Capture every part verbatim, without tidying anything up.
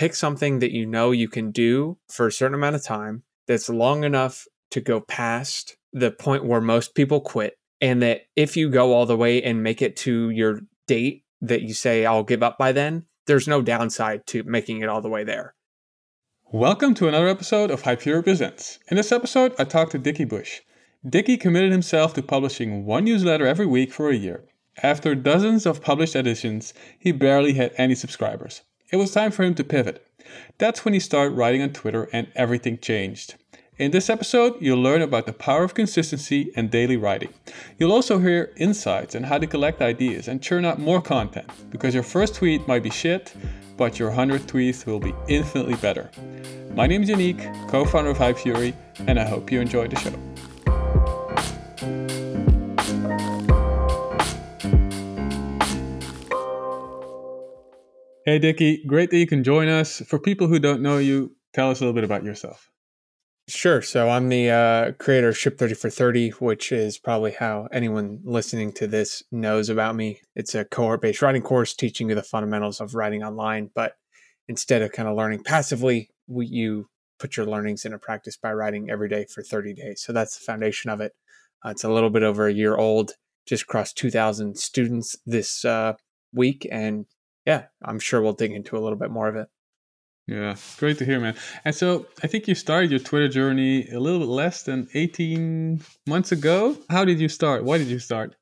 pick something that you know you can do for a certain amount of time that's long enough to go past the point where most people quit, and that if you go all the way and make it to your date that you say, I'll give up by then, there's no downside to making it all the way there. Welcome to another episode of Hypefury Presents. In this episode, I talked to Dickie Bush. Dickie committed himself to publishing one newsletter every week for a year. After dozens of published editions, he barely had any subscribers. It was time for him to pivot. That's when he started writing on Twitter, and everything changed. In this episode, you'll learn about the power of consistency and daily writing. You'll also hear insights on how to collect ideas and churn out more content, because your first tweet might be shit, but your hundredth tweet will be infinitely better. My name is Yannick, co-founder of Hypefury, and I hope you enjoy the show. Hey Dickie, great that you can join us. For people who don't know you, tell us a little bit about yourself. Sure. So I'm the uh, creator of Ship thirty for thirty, which is probably how anyone listening to this knows about me. It's a cohort-based writing course teaching you the fundamentals of writing online. But instead of kind of learning passively, we, you put your learnings into practice by writing every day for thirty days. So that's the foundation of it. Uh, it's a little bit over a year old, just crossed two thousand students this uh, week. And yeah, I'm sure we'll dig into a little bit more of it. Yeah, great to hear, man. And so I think you started your Twitter journey a little bit less than eighteen months ago. How did you start? Why did you start?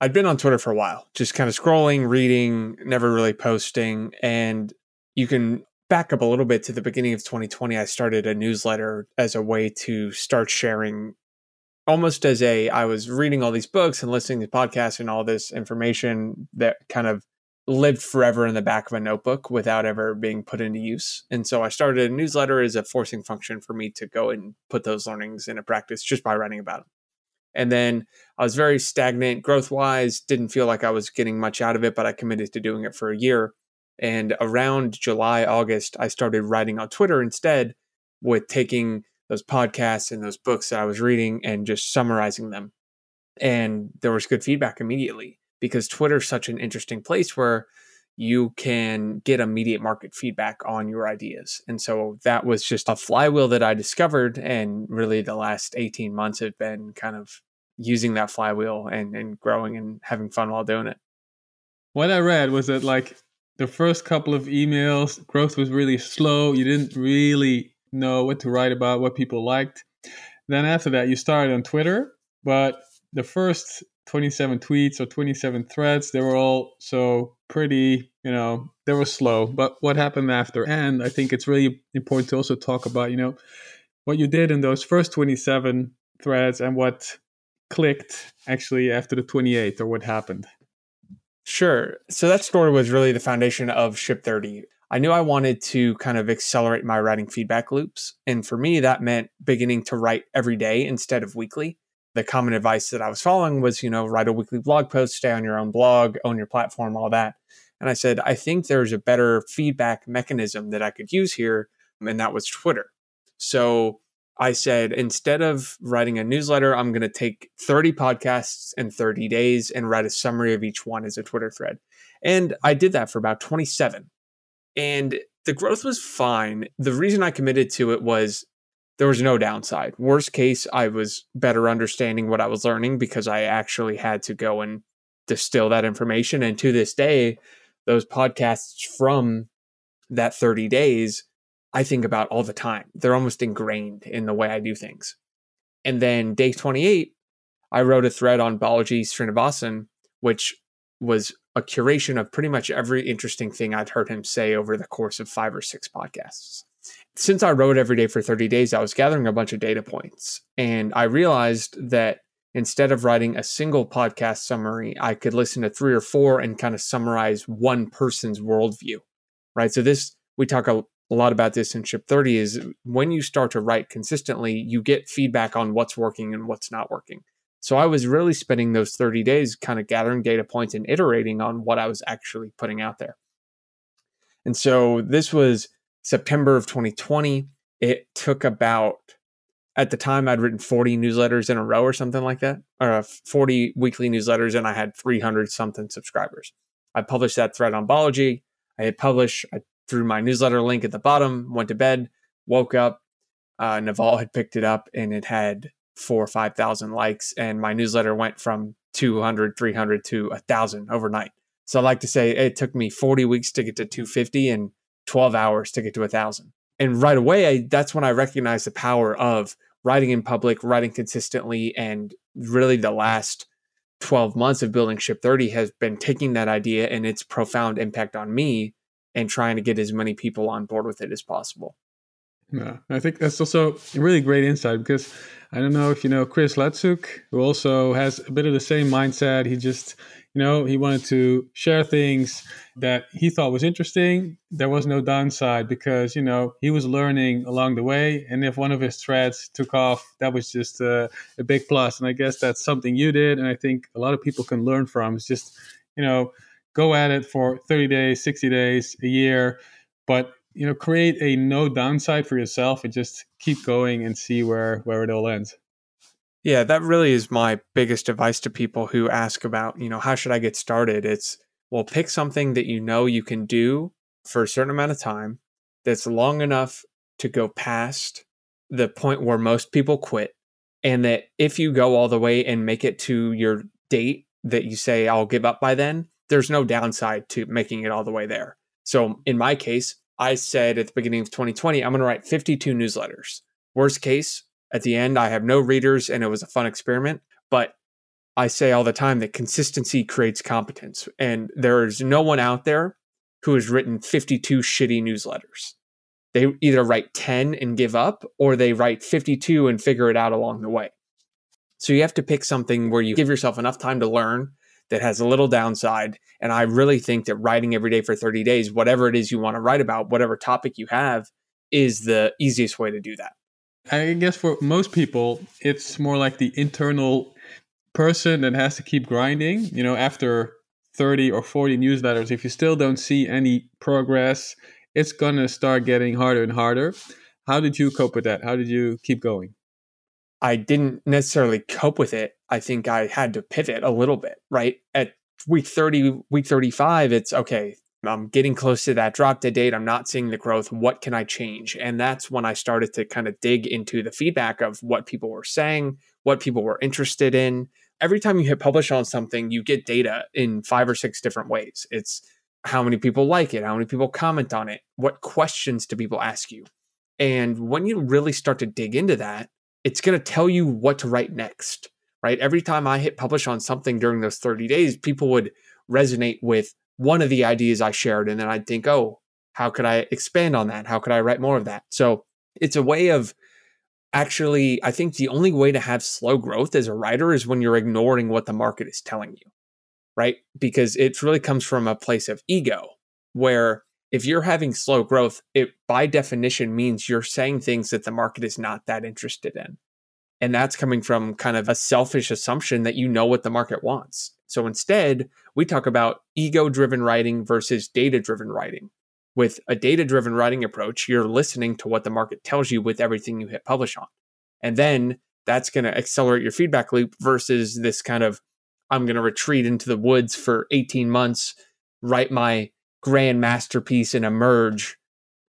I'd been on Twitter for a while, just kind of scrolling, reading, never really posting. And you can back up a little bit to the beginning of twenty twenty. I started a newsletter as a way to start sharing, almost as a, I was reading all these books and listening to podcasts and all this information that kind of lived forever in the back of a notebook without ever being put into use. And so I started a newsletter as a forcing function for me to go and put those learnings into practice just by writing about them. And then I was very stagnant growth-wise, didn't feel like I was getting much out of it, but I committed to doing it for a year. And around July, August, I started writing on Twitter instead, with taking those podcasts and those books that I was reading and just summarizing them. And there was good feedback immediately, because Twitter is such an interesting place where you can get immediate market feedback on your ideas. And so that was just a flywheel that I discovered. And really the last eighteen months have been kind of using that flywheel and, and growing and having fun while doing it. What I read was that like the first couple of emails, growth was really slow. You didn't really know what to write about, what people liked. Then after that, you started on Twitter, but the first twenty-seven tweets or twenty-seven threads, they were all so pretty, you know, they were slow. But what happened after? And I think it's really important to also talk about, you know, what you did in those first twenty-seven threads and what clicked actually after the twenty-eighth, or what happened. Sure. So that story was really the foundation of Ship thirty. I knew I wanted to kind of accelerate my writing feedback loops. And for me, that meant beginning to write every day instead of weekly. The common advice that I was following was, you know, write a weekly blog post, stay on your own blog, own your platform, all that. And I said, I think there's a better feedback mechanism that I could use here. And that was Twitter. So I said, instead of writing a newsletter, I'm going to take thirty podcasts in thirty days and write a summary of each one as a Twitter thread. And I did that for about twenty-seven. And the growth was fine. The reason I committed to it was there was no downside. Worst case, I was better understanding what I was learning because I actually had to go and distill that information. And to this day, those podcasts from that thirty days, I think about all the time. They're almost ingrained in the way I do things. And then day twenty-eight, I wrote a thread on Balaji Srinivasan, which was a curation of pretty much every interesting thing I'd heard him say over the course of five or six podcasts. Since I wrote every day for thirty days, I was gathering a bunch of data points, and I realized that instead of writing a single podcast summary, I could listen to three or four and kind of summarize one person's worldview, right? So this, we talk a, a lot about this in Ship thirty, is when you start to write consistently, you get feedback on what's working and what's not working. So I was really spending those thirty days kind of gathering data points and iterating on what I was actually putting out there. And so this was September of twenty twenty. It took about, at the time I'd written forty newsletters in a row or something like that, or forty weekly newsletters, and I had three hundred something subscribers. I published that thread on Balaji. I hit publish. I through my newsletter link at the bottom, went to bed, woke up, uh, Naval had picked it up and it had four or five thousand likes. And my newsletter went from two hundred, three hundred to one thousand overnight. So I like to say it took me forty weeks to get to two hundred fifty and twelve hours to get to one thousand. And right away, I, that's when I recognized the power of writing in public, writing consistently, and really the last twelve months of building Ship thirty has been taking that idea and its profound impact on me and trying to get as many people on board with it as possible. Yeah, I think that's also a really great insight, because I don't know if you know Chris Latsuk, who also has a bit of the same mindset. He just, you know, he wanted to share things that he thought was interesting. There was no downside because, you know, he was learning along the way. And if one of his threads took off, that was just a, a big plus. And I guess that's something you did. And I think a lot of people can learn from. It's just, you know, go at it for thirty days, sixty days, a year, but you know, create a no downside for yourself and just keep going and see where, where it all ends. Yeah, that really is my biggest advice to people who ask about, you know, how should I get started? It's, well, pick something that you know you can do for a certain amount of time that's long enough to go past the point where most people quit. And that if you go all the way and make it to your date that you say, I'll give up by then, there's no downside to making it all the way there. So in my case, I said at the beginning of twenty twenty, I'm going to write fifty-two newsletters. Worst case, at the end, I have no readers and it was a fun experiment. But I say all the time that consistency creates competence. And there is no one out there who has written fifty-two shitty newsletters. They either write ten and give up, or they write fifty-two and figure it out along the way. So you have to pick something where you give yourself enough time to learn that has a little downside. And I really think that writing every day for thirty days, whatever it is you want to write about, whatever topic you have, is the easiest way to do that. I guess for most people, it's more like the internal person that has to keep grinding. You know, after thirty or forty newsletters, if you still don't see any progress, it's going to start getting harder and harder. How did you cope with that? How did you keep going? I didn't necessarily cope with it. I think I had to pivot a little bit, right? At week thirty, week thirty-five, it's okay, I'm getting close to that drop dead date. I'm not seeing the growth. What can I change? And that's when I started to kind of dig into the feedback of what people were saying, what people were interested in. Every time you hit publish on something, you get data in five or six different ways. It's how many people like it, how many people comment on it, what questions do people ask you? And when you really start to dig into that, it's going to tell you what to write next, right? Every time I hit publish on something during those thirty days, people would resonate with one of the ideas I shared. And then I'd think, oh, how could I expand on that? How could I write more of that? So it's a way of actually, I think the only way to have slow growth as a writer is when you're ignoring what the market is telling you, right? Because it really comes from a place of ego, where if you're having slow growth, it by definition means you're saying things that the market is not that interested in. And that's coming from kind of a selfish assumption that you know what the market wants. So instead, we talk about ego-driven writing versus data-driven writing. With a data-driven writing approach, you're listening to what the market tells you with everything you hit publish on. And then that's going to accelerate your feedback loop versus this kind of, I'm going to retreat into the woods for eighteen months, write my grand masterpiece and emerge,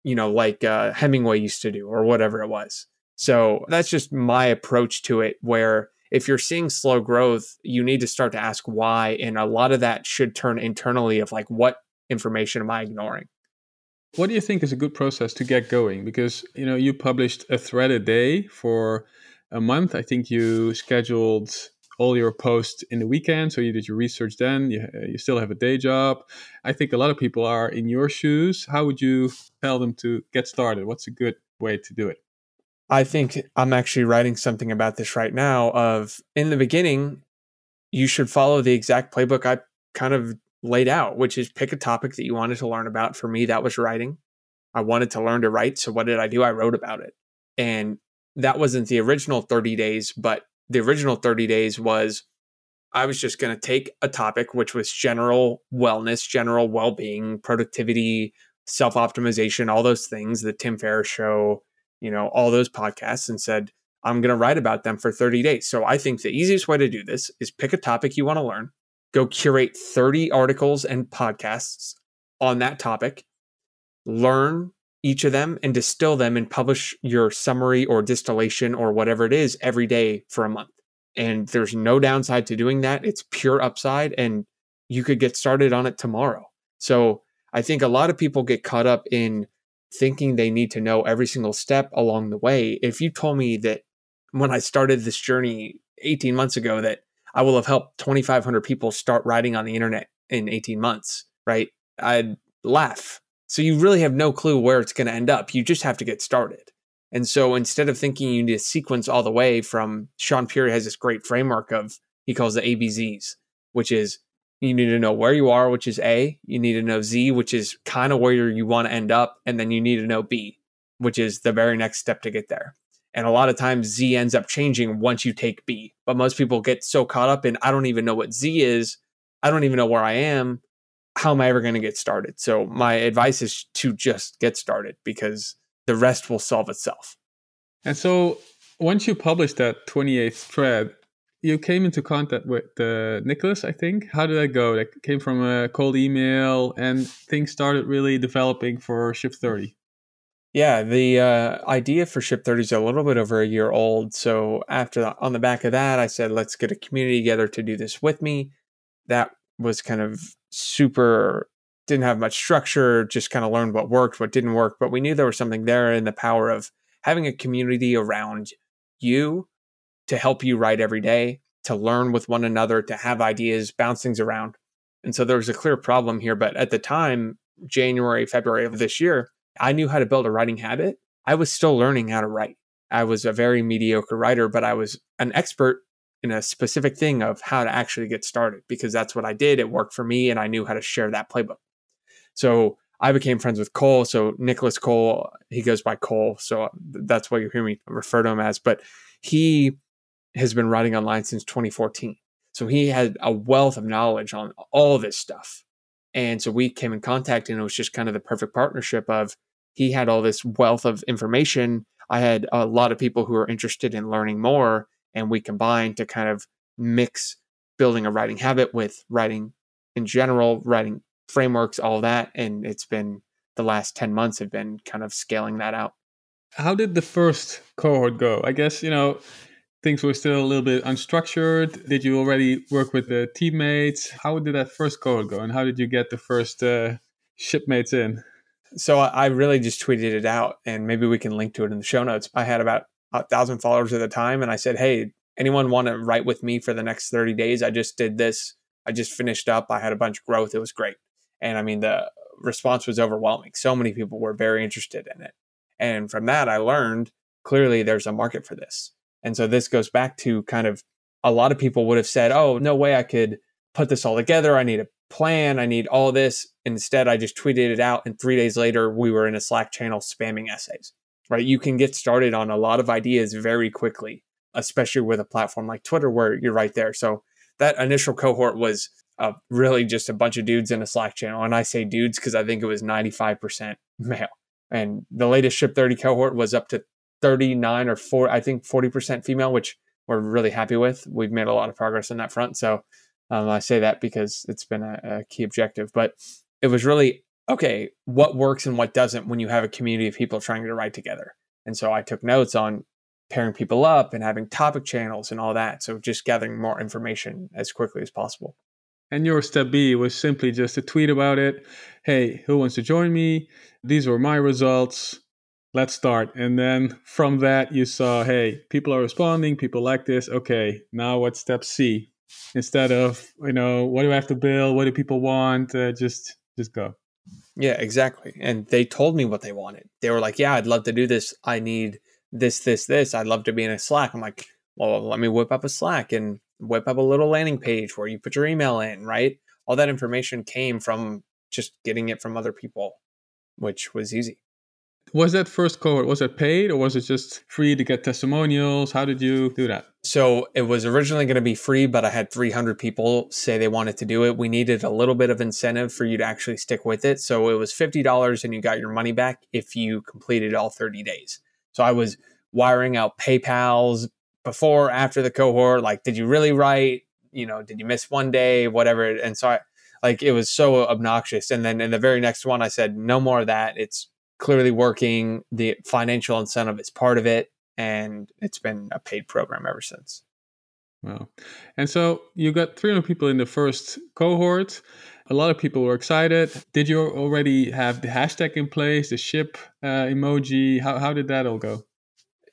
you know, like uh, Hemingway used to do or whatever it was. So that's just my approach to it, where if you're seeing slow growth, you need to start to ask why. And a lot of that should turn internally of like, what information am I ignoring? What do you think is a good process to get going? Because, you know, you published a thread a day for a month. I think you scheduled all your posts in the weekend. So you did your research then, you, you still have a day job. I think a lot of people are in your shoes. How would you tell them to get started? What's a good way to do it? I think I'm actually writing something about this right now of, in the beginning, you should follow the exact playbook I kind of laid out, which is pick a topic that you wanted to learn about. For me, that was writing. I wanted to learn to write. So what did I do? I wrote about it. And that wasn't the original thirty days, but the original thirty days was, I was just going to take a topic, which was general wellness, general well-being, productivity, self-optimization, all those things, the Tim Ferriss Show, you know, all those podcasts, and said, I'm going to write about them for thirty days. So I think the easiest way to do this is pick a topic you want to learn, go curate thirty articles and podcasts on that topic, learn each of them and distill them and publish your summary or distillation or whatever it is every day for a month. And there's no downside to doing that. It's pure upside, and you could get started on it tomorrow. So I think a lot of people get caught up in thinking they need to know every single step along the way. If you told me that when I started this journey eighteen months ago that I will have helped twenty-five hundred people start writing on the internet in eighteen months, right? I'd laugh. So you really have no clue where it's going to end up. You just have to get started. And so instead of thinking you need to sequence all the way from, Sean Perea has this great framework of, he calls the A B Zs, which is you need to know where you are, which is A, you need to know Z, which is kind of where you want to end up, and then you need to know B, which is the very next step to get there. And a lot of times Z ends up changing once you take B. But most people get so caught up in, I don't even know what Z is, I don't even know where I am, how am I ever going to get started? So my advice is to just get started, because the rest will solve itself. And so once you published that twenty-eighth thread, you came into contact with uh, Nicholas, I think. How did that go? That came from a cold email, and things started really developing for Ship thirty. Yeah, the uh, idea for Ship thirty is a little bit over a year old. So after the, on the back of that, I said, let's get a community together to do this with me. That was kind of super, didn't have much structure, just kind of learned what worked, what didn't work. But we knew there was something there in the power of having a community around you to help you write every day, to learn with one another, to have ideas, bounce things around. And so there was a clear problem here. But at the time, January, February of this year, I knew how to build a writing habit. I was still learning how to write. I was a very mediocre writer, but I was an expert in a specific thing of how to actually get started, because that's what I did. It worked for me, and I knew how to share that playbook. So I became friends with Cole. So Nicholas Cole, he goes by Cole. So that's what you hear me refer to him as. But he has been writing online since twenty fourteen. So he had a wealth of knowledge on all this stuff. And so we came in contact, and it was just kind of the perfect partnership of, he had all this wealth of information. I had a lot of people who are interested in learning more, and we combined to kind of mix building a writing habit with writing in general, writing frameworks, all that. And it's been the last ten months have been kind of scaling that out. How did the first cohort go? I guess, you know, things were still a little bit unstructured. Did you already work with the teammates? How did that first cohort go? And how did you get the first uh, shipmates in? So I really just tweeted it out, and maybe we can link to it in the show notes. I had about a thousand followers at the time. And I said, hey, anyone want to write with me for the next thirty days? I just did this. I just finished up. I had a bunch of growth. It was great. And I mean, the response was overwhelming. So many people were very interested in it. And from that, I learned clearly there's a market for this. And so this goes back to kind of a lot of people would have said, oh, no way I could put this all together. I need a plan. I need all this. Instead, I just tweeted it out. And three days later, we were in a Slack channel spamming essays, right? You can get started on a lot of ideas very quickly, especially with a platform like Twitter where you're right there. So that initial cohort was uh, really just a bunch of dudes in a Slack channel. And I say dudes because I think it was ninety-five percent male. And the latest Ship thirty cohort was up to thirty-nine or four, I think forty percent female, which we're really happy with. We've made a lot of progress on that front. So um, I say that because it's been a, a key objective, but it was really, okay, what works and what doesn't when you have a community of people trying to write together. And so I took notes on pairing people up and having topic channels and all that. So just gathering more information as quickly as possible. And your step B was simply just a tweet about it. Hey, who wants to join me? These were my results. Let's start. And then from that, you saw, hey, people are responding. People like this. Okay, now what's step C? Instead of, you know, what do I have to build? What do people want? Uh, just, just go. Yeah, exactly. And they told me what they wanted. They were like, yeah, I'd love to do this. I need this, this, this. I'd love to be in a Slack. I'm like, well, let me whip up a Slack and whip up a little landing page where you put your email in, right? All that information came from just getting it from other people, which was easy. Was that first cohort, was it paid or was it just free to get testimonials? How did you do that? So it was originally going to be free, but I had three hundred people say they wanted to do it. We needed a little bit of incentive for you to actually stick with it. So it was fifty dollars and you got your money back if you completed all thirty days. So I was wiring out PayPals before, after the cohort, like, did you really write? You know, did you miss one day, whatever? And so I, Like, it was so obnoxious. And then in the very next one, I said, no more of that. It's clearly working. The financial incentive is part of it. And it's been a paid program ever since. Wow. And so you got three hundred people in the first cohort. A lot of people were excited. Did you already have the hashtag in place, the ship uh, emoji? How, how did that all go?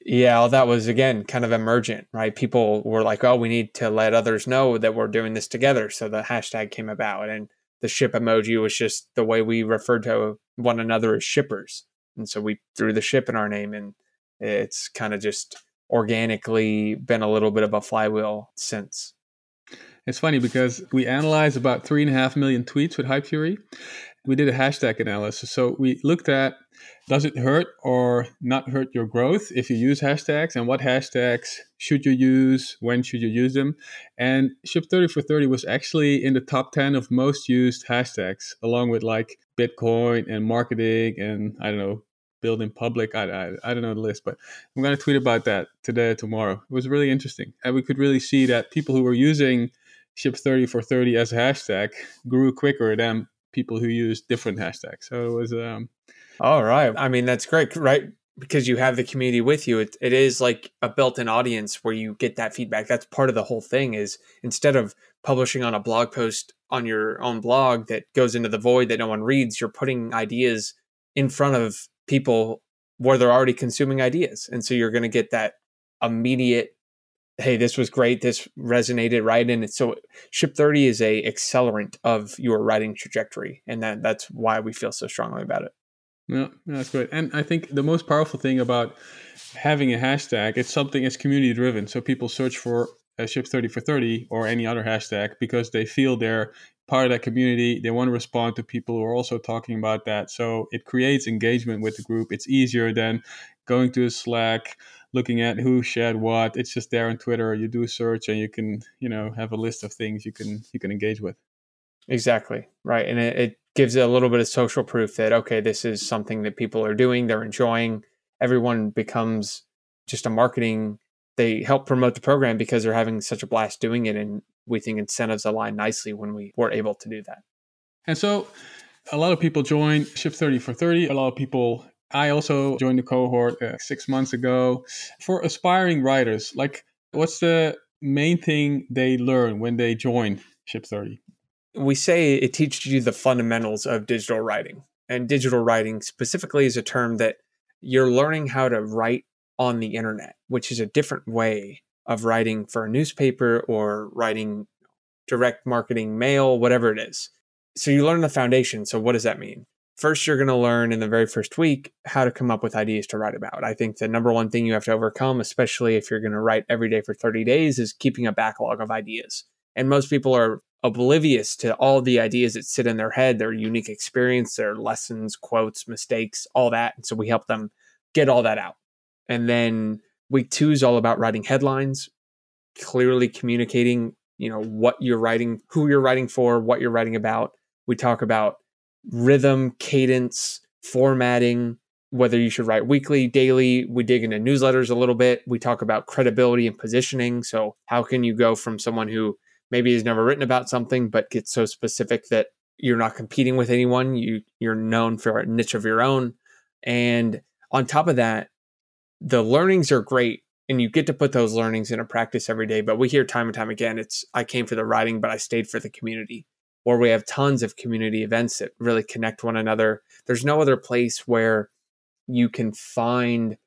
Yeah, well, that was, again, kind of emergent, right? People were like, oh, we need to let others know that we're doing this together. So the hashtag came about, and the ship emoji was just the way we referred to one another as shippers. And so we threw the ship in our name, and it's kind of just organically been a little bit of a flywheel since. It's funny because we analyzed about three and a half million tweets with Hypefury. We did a hashtag analysis. So we looked at, does it hurt or not hurt your growth if you use hashtags, and what hashtags should you use, when should you use them? And Ship thirty for thirty was actually in the top ten of most used hashtags, along with like Bitcoin and marketing and, I don't know, building public. I, I, I don't know the list, but I'm going to tweet about that today or tomorrow. It was really interesting. And we could really see that people who were using Ship thirty for thirty as a hashtag grew quicker than people who use different hashtags. So it was... Um, All right. I mean, that's great, right? Because you have the community with you. It, it is like a built-in audience where you get that feedback. That's part of the whole thing, is instead of publishing on a blog post on your own blog that goes into the void that no one reads, you're putting ideas in front of people where they're already consuming ideas. And so you're going to get that immediate, hey, this was great, this resonated, right? And so Ship thirty is a accelerant of your writing trajectory. And that, that's why we feel so strongly about it. Yeah, that's great. And I think the most powerful thing about having a hashtag, it's something that's community driven. So people search for a Ship thirty for thirty or any other hashtag because they feel they're part of that community. They want to respond to people who are also talking about that. So it creates engagement with the group. It's easier than going to a Slack, looking at who shared what. It's just there on Twitter. You do a search and you can, you know, have a list of things you can you can engage with. Exactly. Right. And it, it gives it a little bit of social proof that, okay, this is something that people are doing, they're enjoying. Everyone becomes just a marketing. They help promote the program because they're having such a blast doing it. And we think incentives align nicely when we were able to do that. And so a lot of people joined Ship thirty for thirty. A lot of people, I also joined the cohort uh, six months ago. For aspiring writers, like, what's the main thing they learn when they join Ship thirty? We say it teaches you the fundamentals of digital writing. And digital writing specifically is a term that you're learning how to write on the internet, which is a different way of writing for a newspaper or writing direct marketing mail, whatever it is. So you learn the foundation. So what does that mean? First, you're going to learn in the very first week how to come up with ideas to write about. I think the number one thing you have to overcome, especially if you're going to write every day for thirty days, is keeping a backlog of ideas. And most people are oblivious to all the ideas that sit in their head, their unique experience, their lessons, quotes, mistakes, all that. And so we help them get all that out. And then week two is all about writing headlines, clearly communicating, you know, what you're writing, who you're writing for, what you're writing about. We talk about rhythm, cadence, formatting, whether you should write weekly, daily. We dig into newsletters a little bit. We talk about credibility and positioning. So how can you go from someone who maybe has never written about something, but gets so specific that you're not competing with anyone, you, you're known for a niche of your own. And on top of that, the learnings are great, and you get to put those learnings into practice every day. But we hear time and time again, it's, I came for the writing, but I stayed for the community. Or we have tons of community events that really connect one another. There's no other place where you can find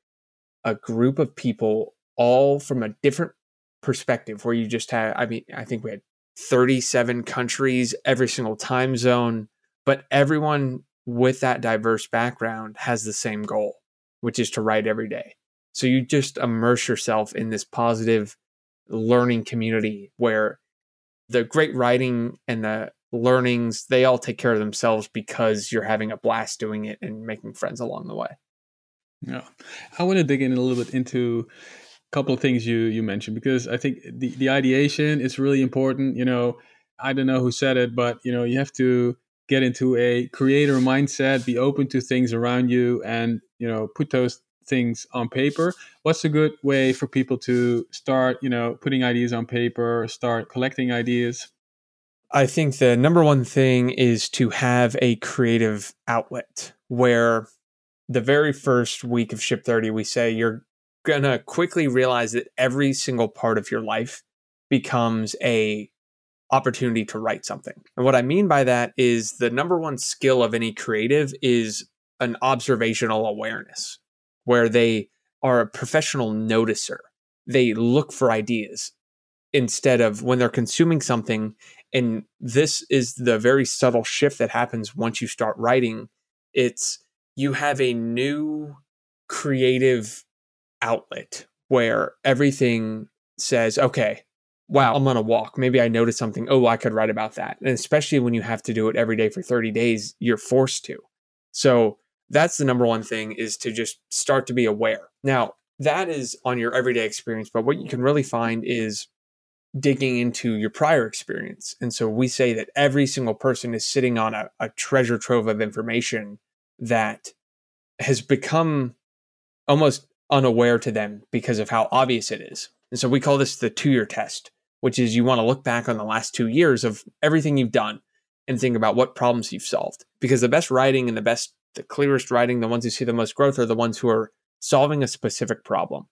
a group of people all from a different perspective, where you just have, I mean, I think we had thirty-seven countries, every single time zone, but everyone with that diverse background has the same goal, which is to write every day. So you just immerse yourself in this positive learning community where the great writing and the learnings, they all take care of themselves because you're having a blast doing it and making friends along the way. Yeah. I want to dig in a little bit into a couple of things you you mentioned, because I think the, the ideation is really important. You know, I don't know who said it, but, you know, you have to get into a creator mindset, be open to things around you, and, you know, put those things on paper. What's a good way for people to start, you know, putting ideas on paper, start collecting ideas? I think the number one thing is to have a creative outlet where the very first week of Ship thirty, we say you're going to quickly realize that every single part of your life becomes a opportunity to write something. And what I mean by that is the number one skill of any creative is an observational awareness, where they are a professional noticer. They look for ideas instead of when they're consuming something. And this is the very subtle shift that happens once you start writing. It's you have a new creative outlet where everything says, okay, wow, I'm on a walk. Maybe I noticed something. Oh, I could write about that. And especially when you have to do it every day for thirty days, you're forced to. So that's the number one thing, is to just start to be aware. Now, that is on your everyday experience, but what you can really find is digging into your prior experience. And so we say that every single person is sitting on a, a treasure trove of information that has become almost unaware to them because of how obvious it is. And so we call this the two-year test, which is you want to look back on the last two years of everything you've done and think about what problems you've solved. Because the best writing and the best, the clearest writing, the ones who see the most growth are the ones who are solving a specific problem.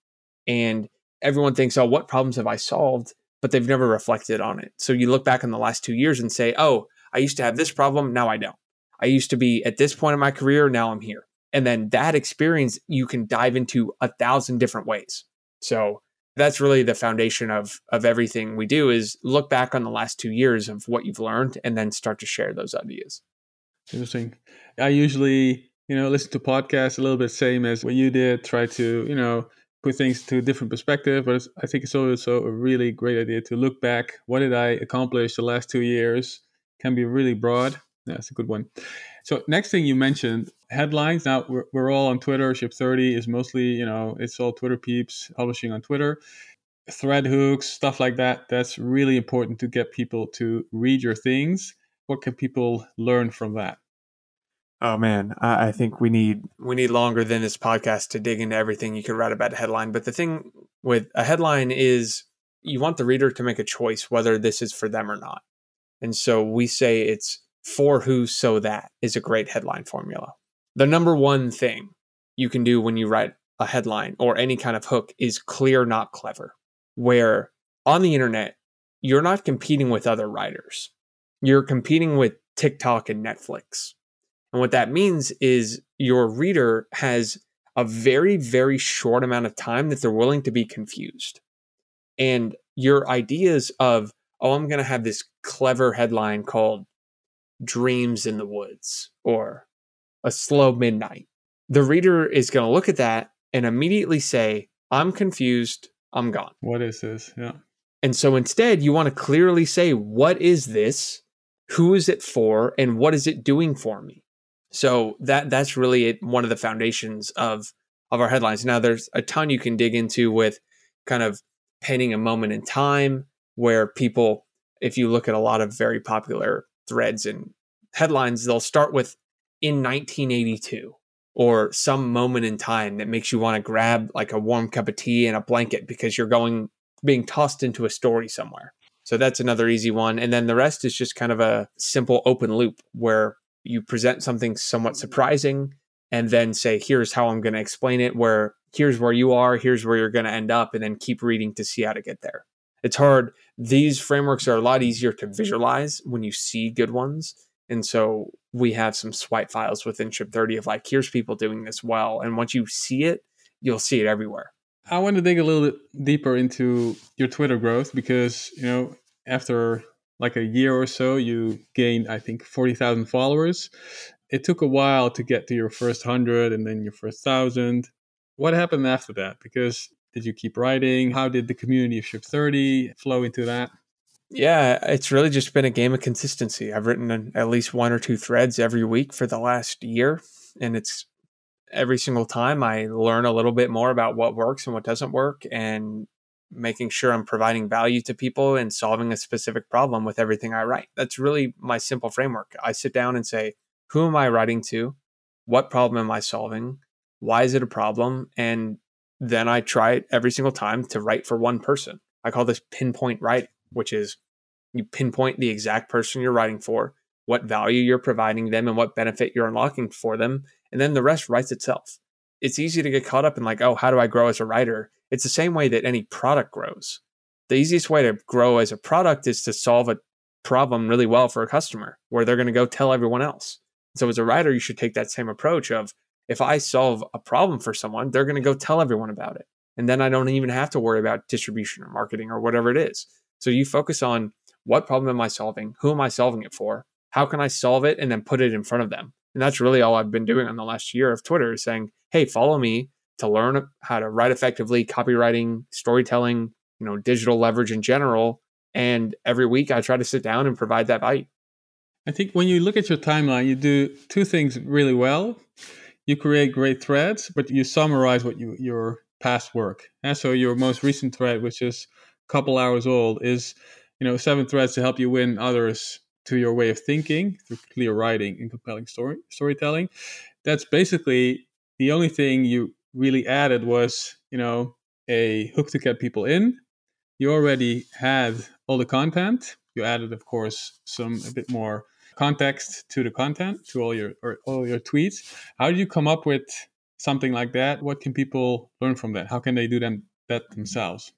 And everyone thinks, oh, what problems have I solved? But they've never reflected on it. So you look back in the last two years and say, oh, I used to have this problem. Now I don't. I used to be at this point in my career. Now I'm here. And then that experience, you can dive into a thousand different ways. So that's really the foundation of, of everything we do, is look back on the last two years of what you've learned and then start to share those ideas. Interesting. I usually, you know, listen to podcasts a little bit same as what you did, try to, you know, put things to a different perspective, but it's, I think it's also a really great idea to look back. What did I accomplish the last two years? Can be really broad. That's a good one. So next thing you mentioned, headlines. Now we're, we're all on Twitter. Ship thirty is mostly, you know, it's all Twitter peeps publishing on Twitter. Thread hooks, stuff like that. That's really important to get people to read your things. What can people learn from that? Oh man, I think we need we need longer than this podcast to dig into everything you could write about a headline. But the thing with a headline is you want the reader to make a choice whether this is for them or not. And so we say it's for who, so that is a great headline formula. The number one thing you can do when you write a headline or any kind of hook is clear, not clever, where on the internet, you're not competing with other writers. You're competing with TikTok and Netflix. And what that means is your reader has a very, very short amount of time that they're willing to be confused. And your ideas of, oh, I'm going to have this clever headline called Dreams in the Woods or A Slow Midnight. The reader is going to look at that and immediately say, I'm confused. I'm gone. What is this? Yeah. And so instead, you want to clearly say, what is this? Who is it for? And what is it doing for me? So that that's really it, one of the foundations of, of our headlines. Now, there's a ton you can dig into with kind of painting a moment in time, where people, if you look at a lot of very popular threads and headlines, they'll start with in nineteen eighty-two or some moment in time that makes you want to grab like a warm cup of tea and a blanket because you're going being tossed into a story somewhere. So that's another easy one. And then the rest is just kind of a simple open loop where you present something somewhat surprising and then say, here's how I'm going to explain it, where here's where you are, here's where you're going to end up, and then keep reading to see how to get there. It's hard. These frameworks are a lot easier to visualize when you see good ones. And so we have some swipe files within Ship thirty of like, here's people doing this well. And once you see it, you'll see it everywhere. I want to dig a little bit deeper into your Twitter growth because, you know, after like a year or so, you gained, I think, forty thousand followers. It took a while to get to your first hundred and then your first thousand. What happened after that? Because did you keep writing? How did the community of Ship thirty flow into that? Yeah, it's really just been a game of consistency. I've written an, at least one or two threads every week for the last year. And it's every single time I learn a little bit more about what works and what doesn't work, and making sure I'm providing value to people and solving a specific problem with everything I write. That's really my simple framework. I sit down and say, who am I writing to? What problem am I solving? Why is it a problem? And then I try every single time to write for one person. I call this pinpoint writing, which is You pinpoint the exact person you're writing for, what value you're providing them, and what benefit you're unlocking for them. And then the rest writes itself. It's easy to get caught up in like, oh, how do I grow as a writer? It's the same way that any product grows. The easiest way to grow as a product is to solve a problem really well for a customer where they're going to go tell everyone else. So as a writer, you should take that same approach of, if I solve a problem for someone, they're going to go tell everyone about it. And then I don't even have to worry about distribution or marketing or whatever it is. So you focus on what problem am I solving? Who am I solving it for? How can I solve it and then put it in front of them? And that's really all I've been doing on the last year of Twitter is saying, hey, follow me to learn how to write effectively, copywriting, storytelling, you know, digital leverage in general. And every week I try to sit down and provide that value. I think when you look at your timeline, you do two things really well. You create great threads, but you summarize what you, your past work. And so your most recent thread, which is a couple hours old, is, you know, seven threads to help you win others to your way of thinking through clear writing and compelling story storytelling. That's basically the only thing you really added was, you know, a hook to get people in. You already had all the content. You added, of course, some a bit more context to the content, to all your or all your tweets. How did you come up with something like that? What can people learn from that? How can they do them, that themselves?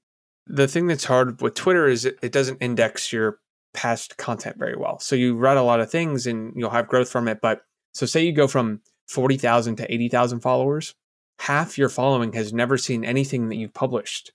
The thing that's hard with Twitter is it, it doesn't index your past content very well. So you write a lot of things and you'll have growth from it. But so say you go from forty thousand to eighty thousand followers, half your following has never seen anything that you've published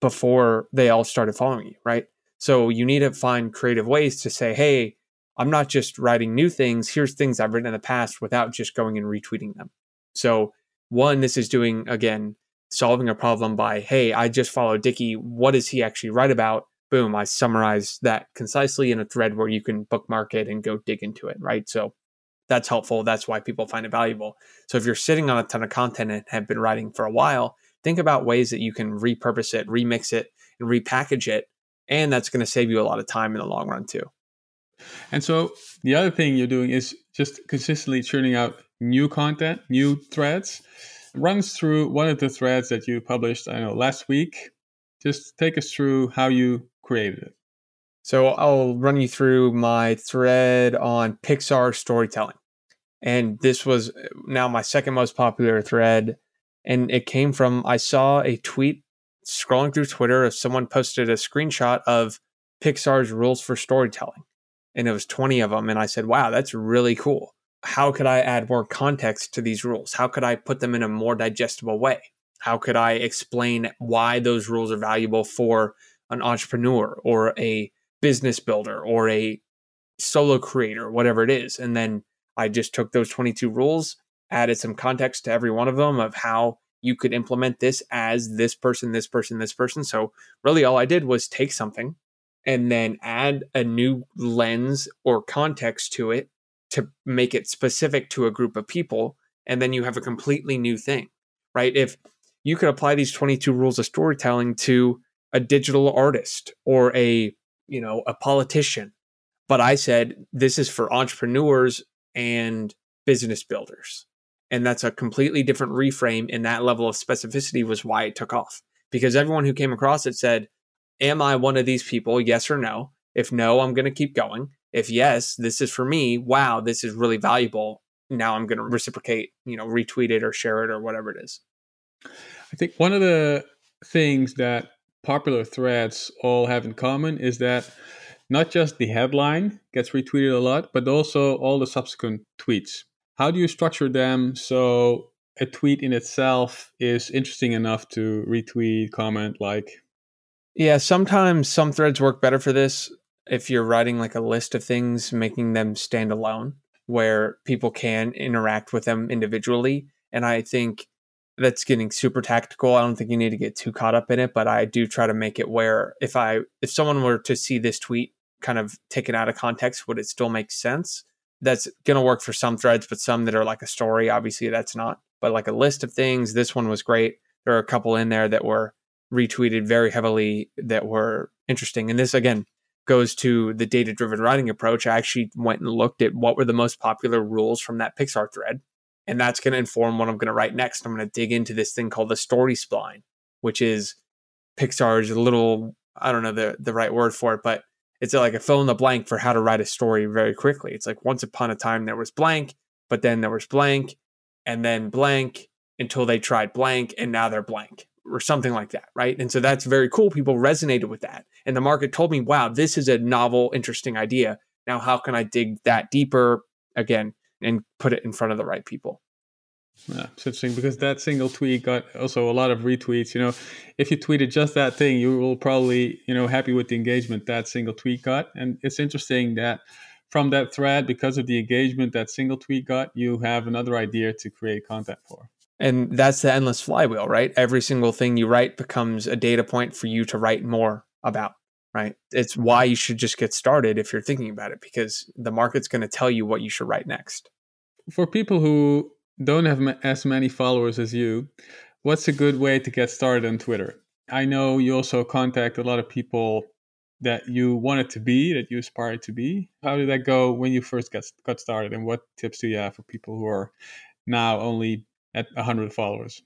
before they all started following you, right? So you need to find creative ways to say, hey, I'm not just writing new things. Here's things I've written in the past without just going and retweeting them. So one, this is doing, again, solving a problem by, hey, I just followed Dickie. What does he actually write about? Boom, I summarize that concisely in a thread where you can bookmark it and go dig into it, right? So that's helpful. That's why people find it valuable. So if you're sitting on a ton of content and have been writing for a while, think about ways that you can repurpose it, remix it, and repackage it. And that's going to save you a lot of time in the long run too. And so the other thing you're doing is just consistently churning out new content, new threads. It runs through one of the threads that you published, I know, last week. Just take us through how you created it. So I'll run you through my thread on Pixar storytelling. And this was now my second most popular thread. And it came from, I saw a tweet scrolling through Twitter of someone posted a screenshot of Pixar's rules for storytelling. And it was twenty of them. And I said, wow, that's really cool. How could I add more context to these rules? How could I put them in a more digestible way? How could I explain why those rules are valuable for an entrepreneur or a business builder or a solo creator, whatever it is? And then I just took those twenty-two rules, added some context to every one of them of how you could implement this as this person, this person, this person. So really all I did was take something and then add a new lens or context to it to make it specific to a group of people. And then you have a completely new thing, right? If you could apply these twenty-two rules of storytelling to a digital artist or a, you know, a politician, but I said, this is for entrepreneurs and business builders. And that's a completely different reframe. And that level of specificity was why it took off, because everyone who came across it said, am I one of these people? Yes or no? If no, I'm going to keep going. If yes, this is for me. Wow, this is really valuable. Now I'm going to reciprocate, you know, retweet it or share it or whatever it is. I think one of the things that popular threads all have in common is that not just the headline gets retweeted a lot, but also all the subsequent tweets. How do you structure them so a tweet in itself is interesting enough to retweet, comment, like? Yeah, sometimes some threads work better for this. If you're writing like a list of things, making them stand alone where people can interact with them individually. And I think that's getting super tactical. I don't think you need to get too caught up in it, but I do try to make it where if I if someone were to see this tweet kind of taken out of context, would it still make sense? That's going to work for some threads, but some that are like a story, obviously that's not. But like a list of things, this one was great. There are a couple in there that were retweeted very heavily that were interesting. And this, again, goes to the data-driven writing approach. I actually went and looked at what were the most popular rules from that Pixar thread. And that's going to inform what I'm going to write next. I'm going to dig into this thing called the story spline, which is Pixar's little, I don't know the, the right word for it, but it's like a fill in the blank for how to write a story very quickly. It's like once upon a time there was blank, but then there was blank, and then blank until they tried blank, and now they're blank or something like that, right? And so that's very cool. People resonated with that. And the market told me, wow, this is a novel, interesting idea. Now, how can I dig that deeper again and put it in front of the right people? Yeah, it's interesting because that single tweet got also a lot of retweets. You know, if you tweeted just that thing, you will probably, you know, happy with the engagement that single tweet got. And it's interesting that from that thread, because of the engagement that single tweet got, you have another idea to create content for. And that's the endless flywheel, right? Every single thing you write becomes a data point for you to write more about, right? It's why you should just get started if you're thinking about it, because the market's going to tell you what you should write next. For people who don't have as many followers as you, what's a good way to get started on Twitter? I know you also contact a lot of people that you wanted to be, that you aspired to be. How did that go when you first got, got started? And what tips do you have for people who are now only at one hundred followers?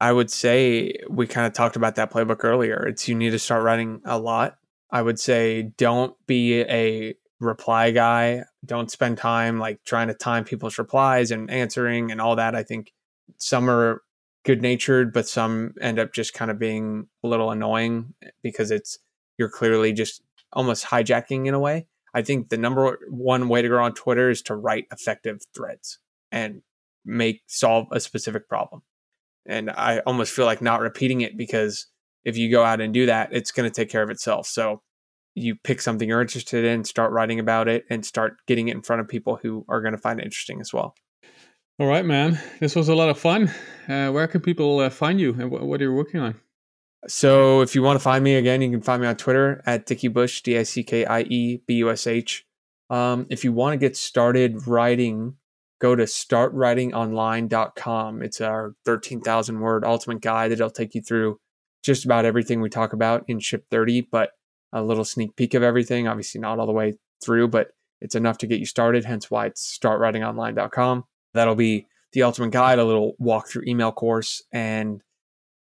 I would say we kind of talked about that playbook earlier. It's you need to start writing a lot. I would say don't be a reply guy. Don't spend time like trying to time people's replies and answering and all that. I think some are good natured, but some end up just kind of being a little annoying because it's you're clearly just almost hijacking in a way. I think the number one way to grow on Twitter is to write effective threads and make solve a specific problem. And I almost feel like not repeating it, because if you go out and do that, it's going to take care of itself. So you pick something you're interested in, start writing about it, and start getting it in front of people who are going to find it interesting as well. All right, man. This was a lot of fun. Uh, where can people uh, find you, and wh- what are you working on? So if you want to find me again, you can find me on Twitter at Dickie Bush, D I C K I E B U S H. Um, if you want to get started writing, go to start writing online dot com. It's our thirteen thousand word ultimate guide that'll take you through just about everything we talk about in Ship thirty, but a little sneak peek of everything. Obviously not all the way through, but it's enough to get you started, hence why it's start writing online dot com. That'll be the ultimate guide, a little walkthrough email course, and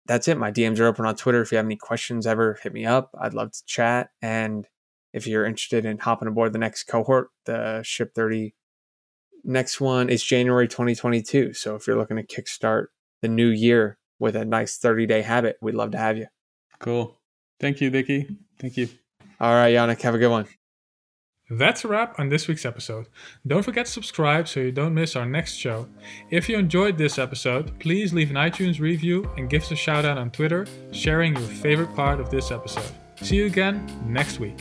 that's it. My D Ms are open on Twitter. If you have any questions, ever hit me up. I'd love to chat. And if you're interested in hopping aboard the next cohort, the Ship thirty next one is January twenty twenty-two. So if you're looking to kickstart the new year with a nice thirty-day habit, we'd love to have you. Cool. Thank you, Dickie. Thank you. All right, Yannick, have a good one. That's a wrap on this week's episode. Don't forget to subscribe so you don't miss our next show. If you enjoyed this episode, please leave an iTunes review and give us a shout out on Twitter, sharing your favorite part of this episode. See you again next week.